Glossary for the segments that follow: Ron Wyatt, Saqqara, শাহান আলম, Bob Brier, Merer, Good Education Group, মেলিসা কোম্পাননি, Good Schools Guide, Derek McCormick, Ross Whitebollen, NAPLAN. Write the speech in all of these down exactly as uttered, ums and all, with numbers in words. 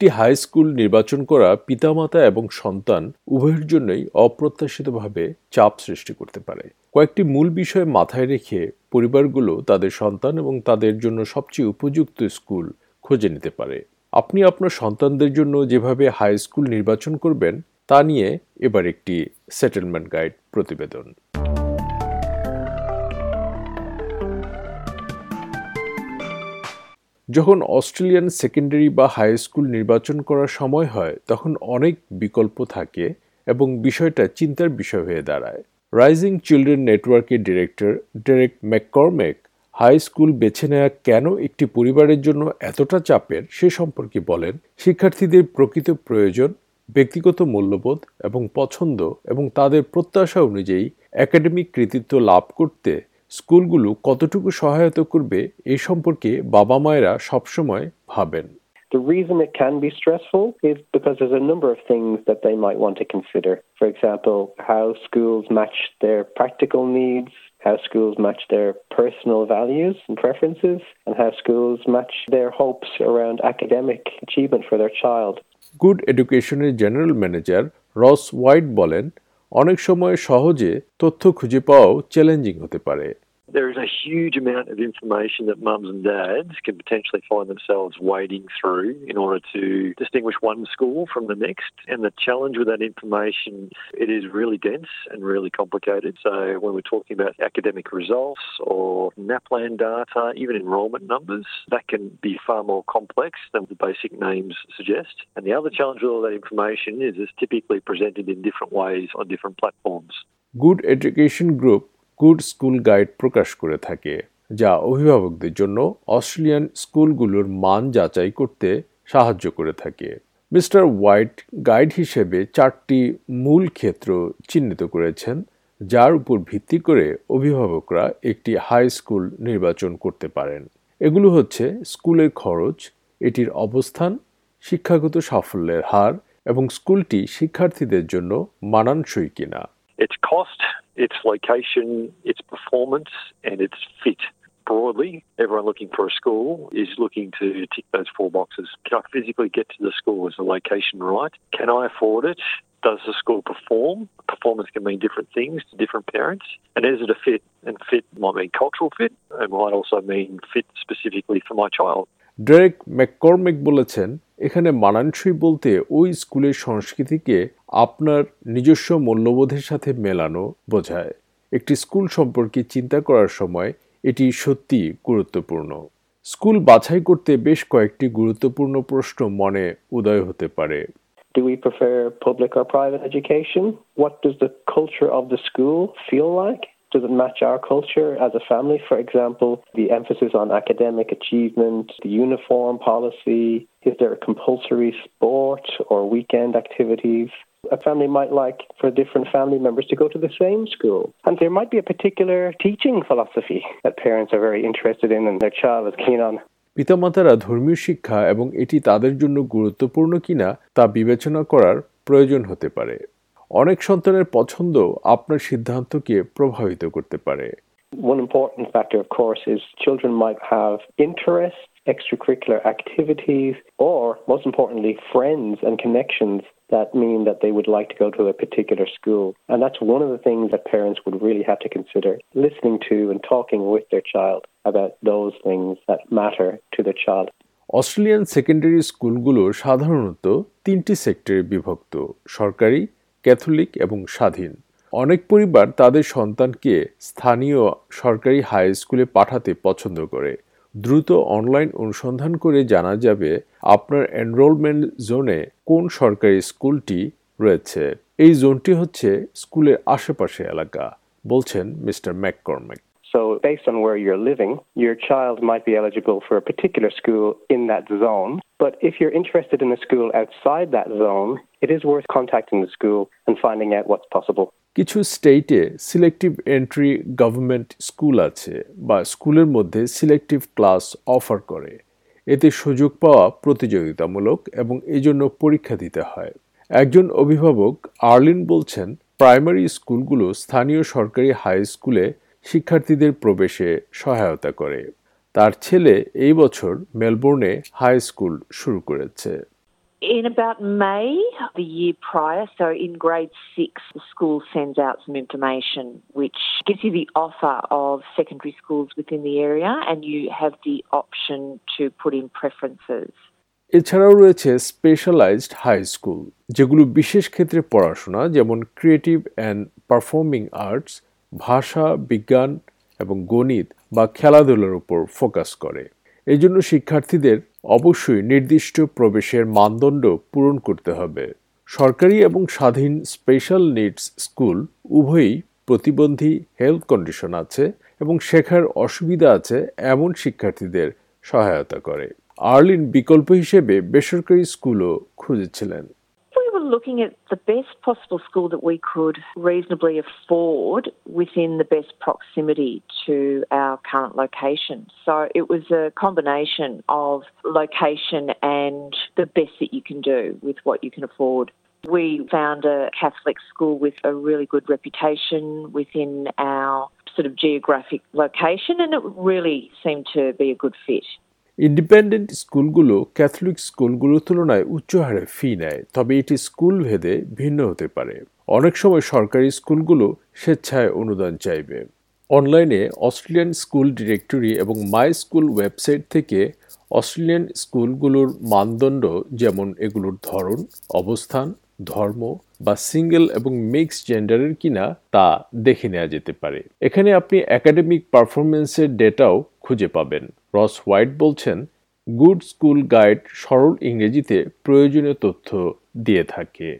একটি high school নির্বাচন করা পিতামাতা এবং সন্তান উভয়ের জন্যই অপ্রত্যাশিতভাবে চাপ সৃষ্টি করতে পারে। কয়েকটি মূল বিষয় মাথায় রেখে পরিবারগুলো তাদের সন্তান এবং তাদের জন্য সবচেয়ে উপযুক্ত স্কুল খুঁজে নিতে পারে। আপনি আপনার সন্তানদের জন্য যেভাবে হাই স্কুল নির্বাচন করবেন তা নিয়ে এবার একটি সেটেলমেন্ট গাইড প্রতিবেদন। যখন অস্ট্রেলিয়ান সেকেন্ডারি বা হাই স্কুল নির্বাচন করার সময় হয় তখন অনেক বিকল্প থাকে এবং বিষয়টা চিন্তার বিষয় হয়ে দাঁড়ায়। রাইজিং চিলড্রেন নেটওয়ার্কের director Derek McCormack high school বেছে নেওয়া কেন একটি পরিবারের জন্য এতটা চাপের সে সম্পর্কে বলেন, শিক্ষার্থীদের প্রকৃত প্রয়োজন, ব্যক্তিগত মূল্যবোধ এবং পছন্দ এবং তাদের প্রত্যাশা অনুযায়ী একাডেমিক কৃতিত্ব লাভ করতে স্কুলগুলো কতটুকু সহায়তা করবে এ সম্পর্কে বাবা মায়েরা সবসময় ভাবেন। The reason it can be stressful is because there's a number of things that they might want to consider. For example, how schools match their practical needs, how schools match their personal values and preferences, and how schools match their hopes around academic achievement for their child. Good Education General Manager Ross Whitebollen অনেক সময় সহজে তথ্য খুঁজে পাওয়াও challenging হতে পারে। There is a huge amount of information that mums and dads can potentially find themselves wading through in order to distinguish one school from the next. And the challenge with that information, it is really dense and really complicated. So when we're talking about academic results or NAPLAN data, even enrolment numbers, that can be far more complex than the basic names suggest. And the other challenge with all that information is it's typically presented in different ways on different platforms. Good Education Group good school guide প্রকাশ করে থাকে, যা অভিভাবকদের জন্য Australian স্কুলগুলোর মান যাচাই করতে সাহায্য করে থাকে। মিস্টার হোয়াইট গাইড হিসেবে চারটি মূল ক্ষেত্র চিহ্নিত করেছেন যার উপর ভিত্তি করে অভিভাবকরা একটি হাই স্কুল নির্বাচন করতে পারেন। এগুলো হচ্ছে স্কুলের খরচ, এটির অবস্থান, শিক্ষাগত সাফল্যের হার এবং স্কুলটি শিক্ষার্থীদের জন্য মানানসই কিনা। Its cost, its location, its performance, and its fit. Broadly, everyone looking for a school is looking to tick those four boxes. Can I physically get to the school? Is the location right? Can I afford it? Does the school perform? Performance can mean different things to different parents. And is it a fit? And fit might mean cultural fit. It might also mean fit specifically for my child. Derek McCormick বলেছেন, এখানে মানানসই বলতে ওই স্কুলের সংস্কৃতিকে আপনার নিজস্ব মূল্যবোধের সাথে মেলানো বোঝায়। একটি স্কুল সম্পর্কে চিন্তা করার সময় এটি সত্যি গুরুত্বপূর্ণ। স্কুল বাছাই করতে বেশ কয়েকটি গুরুত্বপূর্ণ প্রশ্ন মনে উদয় হতে পারে। Do we prefer public or private education? What does the culture of the school feel like? Does it match our culture as a family? For example, the emphasis on academic achievement, the uniform policy, is there a compulsory sport or weekend activities? A family might like for different family members to go to the same school. And there might be a particular teaching philosophy that parents are very interested in and their child is keen on. পিতামাতারা ধর্মীয় শিক্ষা এবং এটি তাদের জন্য গুরুত্বপূর্ণ কিনা তা বিবেচনা করার প্রয়োজন হতে পারে। অনেক সন্তানের পছন্দ আপনার সিদ্ধান্তকে প্রভাবিত করতে পারে। One important factor, of course, is children might have interests, extracurricular activities, or most importantly, friends and connections that mean that they would like to go to a particular school. And that's one of the things that parents would really have to consider, listening to and talking with their child about those things that matter to their child. Australian secondary স্কুলগুলো সাধারণত তিনটি সেক্টরে বিভক্ত: সরকারি, Catholic এবং স্বাধীন। অনেক পরিবার তাদের সন্তানকে স্থানীয় সরকারি হাই স্কুলে পাঠাতে পছন্দ করে। দ্রুত অনলাইন অনুসন্ধান করে জানা যাবে আপনার এনরোলমেন্ট জোনে কোন সরকারি স্কুলটি রয়েছে। এই জোনটি হচ্ছে স্কুলের আশেপাশে এলাকা, বলছেন mister McCormick. So based on where you're living, your child might be eligible for a particular school in that zone. But if you're interested in a school outside that zone, it is worth contacting the school and finding out what's possible. কিছু স্টেটে selective entry government school আছে বা স্কুলের মধ্যে selective class offer করে। এতে সুযোগ পাওয়া প্রতিযোগিতামূলক এবং এজন্য পরীক্ষা দিতে হয়। একজন অভিভাবক আর্লিন বলছেন, প্রাইমারি স্কুলগুলো স্থানীয় সরকারি হাই স্কুলে শিক্ষার্থীদের প্রবেশে সহায়তা করে। তার ছেলে এই বছর মেলবোর্নে হাই স্কুল শুরু করেছে। In about May the year prior, so in grade six, the school sends out some information which gives you the offer of secondary schools within the area, and you have the option to put in preferences. এছাড়াও রয়েছে specialised high school, যেগুলো বিশেষ ক্ষেত্রে পড়াশোনা যেমন creative and performing arts, ভাষা, বিজ্ঞান এবং গণিত বা খেলাধুলার উপর ফোকাস করে। এই জন্য শিক্ষার্থীদের অবশ্যই নির্দিষ্ট প্রবেশের মানদণ্ড পূরণ করতে হবে। সরকারি এবং স্বাধীন স্পেশাল নিডস স্কুল উভয়ই প্রতিবন্ধী, হেলথ কন্ডিশন আছে এবং শেখার অসুবিধা আছে এমন শিক্ষার্থীদের সহায়তা করে। আর্লিন বিকল্প হিসেবে বেসরকারি স্কুলও খুঁজেছিলেন। Looking at the best possible school that we could reasonably afford within the best proximity to our current location. So it was a combination of location and the best that you can do with what you can afford. We found a Catholic school with a really good reputation within our sort of geographic location, and it really seemed to be a good fit. Independent স্কুলগুলো Catholic স্কুলগুলোর তুলনায় উচ্চ হারে ফি নেয়, তবে এটি school ভেদে ভিন্ন হতে পারে। অনেক সময় সরকারি স্কুলগুলো স্বেচ্ছায় অনুদান চাইবে। অনলাইনে অস্ট্রেলিয়ান স্কুল ডিরেক্টরি এবং মাই স্কুল ওয়েবসাইট থেকে অস্ট্রেলিয়ান স্কুলগুলোর মানদণ্ড, যেমন এগুলোর ধরন, অবস্থান, ধর্ম বা সিঙ্গেল এবং মিক্স জেন্ডারের কিনা তা দেখে নেওয়া যেতে পারে। এখানে আপনি একাডেমিক পারফরমেন্সের ডেটাও খুঁজে পাবেন। রস হোয়াইট বলছেন, গুড স্কুল গাইড সরল ইংরেজিতে প্রয়োজনীয় তথ্য দিয়ে থাকে।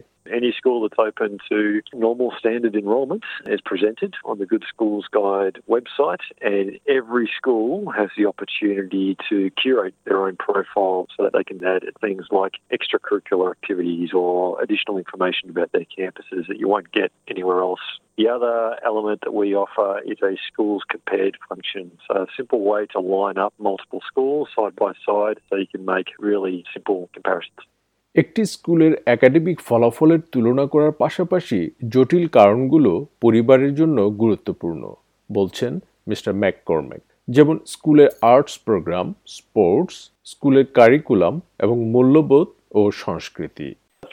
Any school that's open to normal standard enrolment is presented on the Good Schools Guide website, and every school has the opportunity to curate their own profile so that they can add things like extracurricular activities or additional information about their campuses that you won't get anywhere else. The other element that we offer is a schools compared function, so a simple way to line up multiple schools side by side so you can make really simple comparisons. একটি স্কুলের academic ফলাফলের তুলনা করার পাশাপাশি জটিল কারণগুলো পরিবারের জন্য গুরুত্বপূর্ণ বলছেন মিস্টার ম্যাককর্মিক, যেমন স্কুলের আর্টস প্রোগ্রাম, স্পোর্টস, স্কুলের কারিকুলাম এবং মূল্যবোধ ও সংস্কৃতি।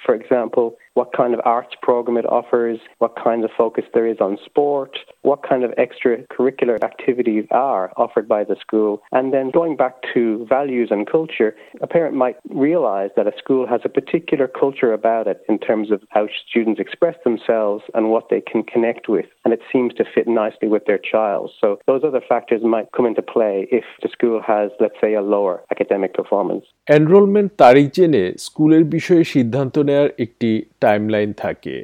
For example, what kind of arts program it offers, what kind of focus there is on sport, what kind of extracurricular activities are offered by the school. And then going back to values and culture, a parent might realize that a school has a particular culture about it in terms of how students express themselves and what they can connect with. And it seems to fit nicely with their child. So those other factors might come into play if the school has, let's say, a lower academic performance. Enrollment তারিখ জেনে স্কুলের বিষয়ে সিদ্ধান্ত নেওয়ার একটি timeline থাকে।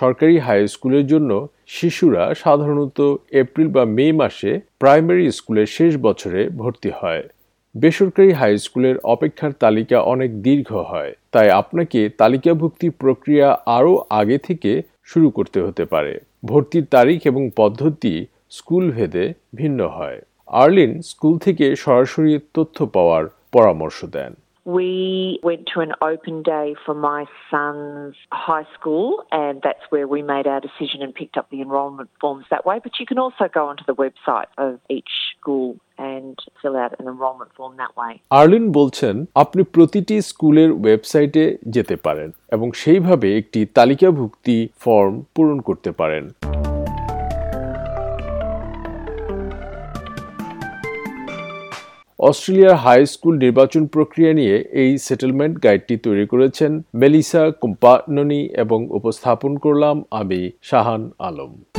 সরকারি high স্কুলের জন্য শিশুরা সাধারণত এপ্রিল বা মে মাসে প্রাইমারি স্কুলের শেষ বছরে ভর্তি হয়। বেসরকারি হাই স্কুলের অপেক্ষার তালিকা অনেক দীর্ঘ হয়, তাই আপনাকে তালিকাভুক্তি প্রক্রিয়া আরও আগে থেকে শুরু করতে হতে পারে। ভর্তির তারিখ এবং পদ্ধতি স্কুল ভেদে ভিন্ন হয়। আর্লিন স্কুল থেকে সরাসরি তথ্য পাওয়ার পরামর্শ দেন। We went to an open day for my son's high school, and that's where we made our decision and picked up the enrolment forms that way. But you can also go onto the website of each school and fill out an enrolment form that way. Arlin বলছেন, আপনি প্রতিটি স্কুলের ওয়েবসাইটে যেতে পারেন এবং সেইভাবে একটি তালিকাভুক্তি ফর্ম পূরণ করতে পারেন। অস্ট্রেলিয়ার হাই স্কুল নির্বাচন প্রক্রিয়া নিয়ে এই সেটেলমেন্ট গাইডটি তৈরি করেছেন মেলিসা কোম্পাননি এবং উপস্থাপন করলাম আমি শাহান আলম।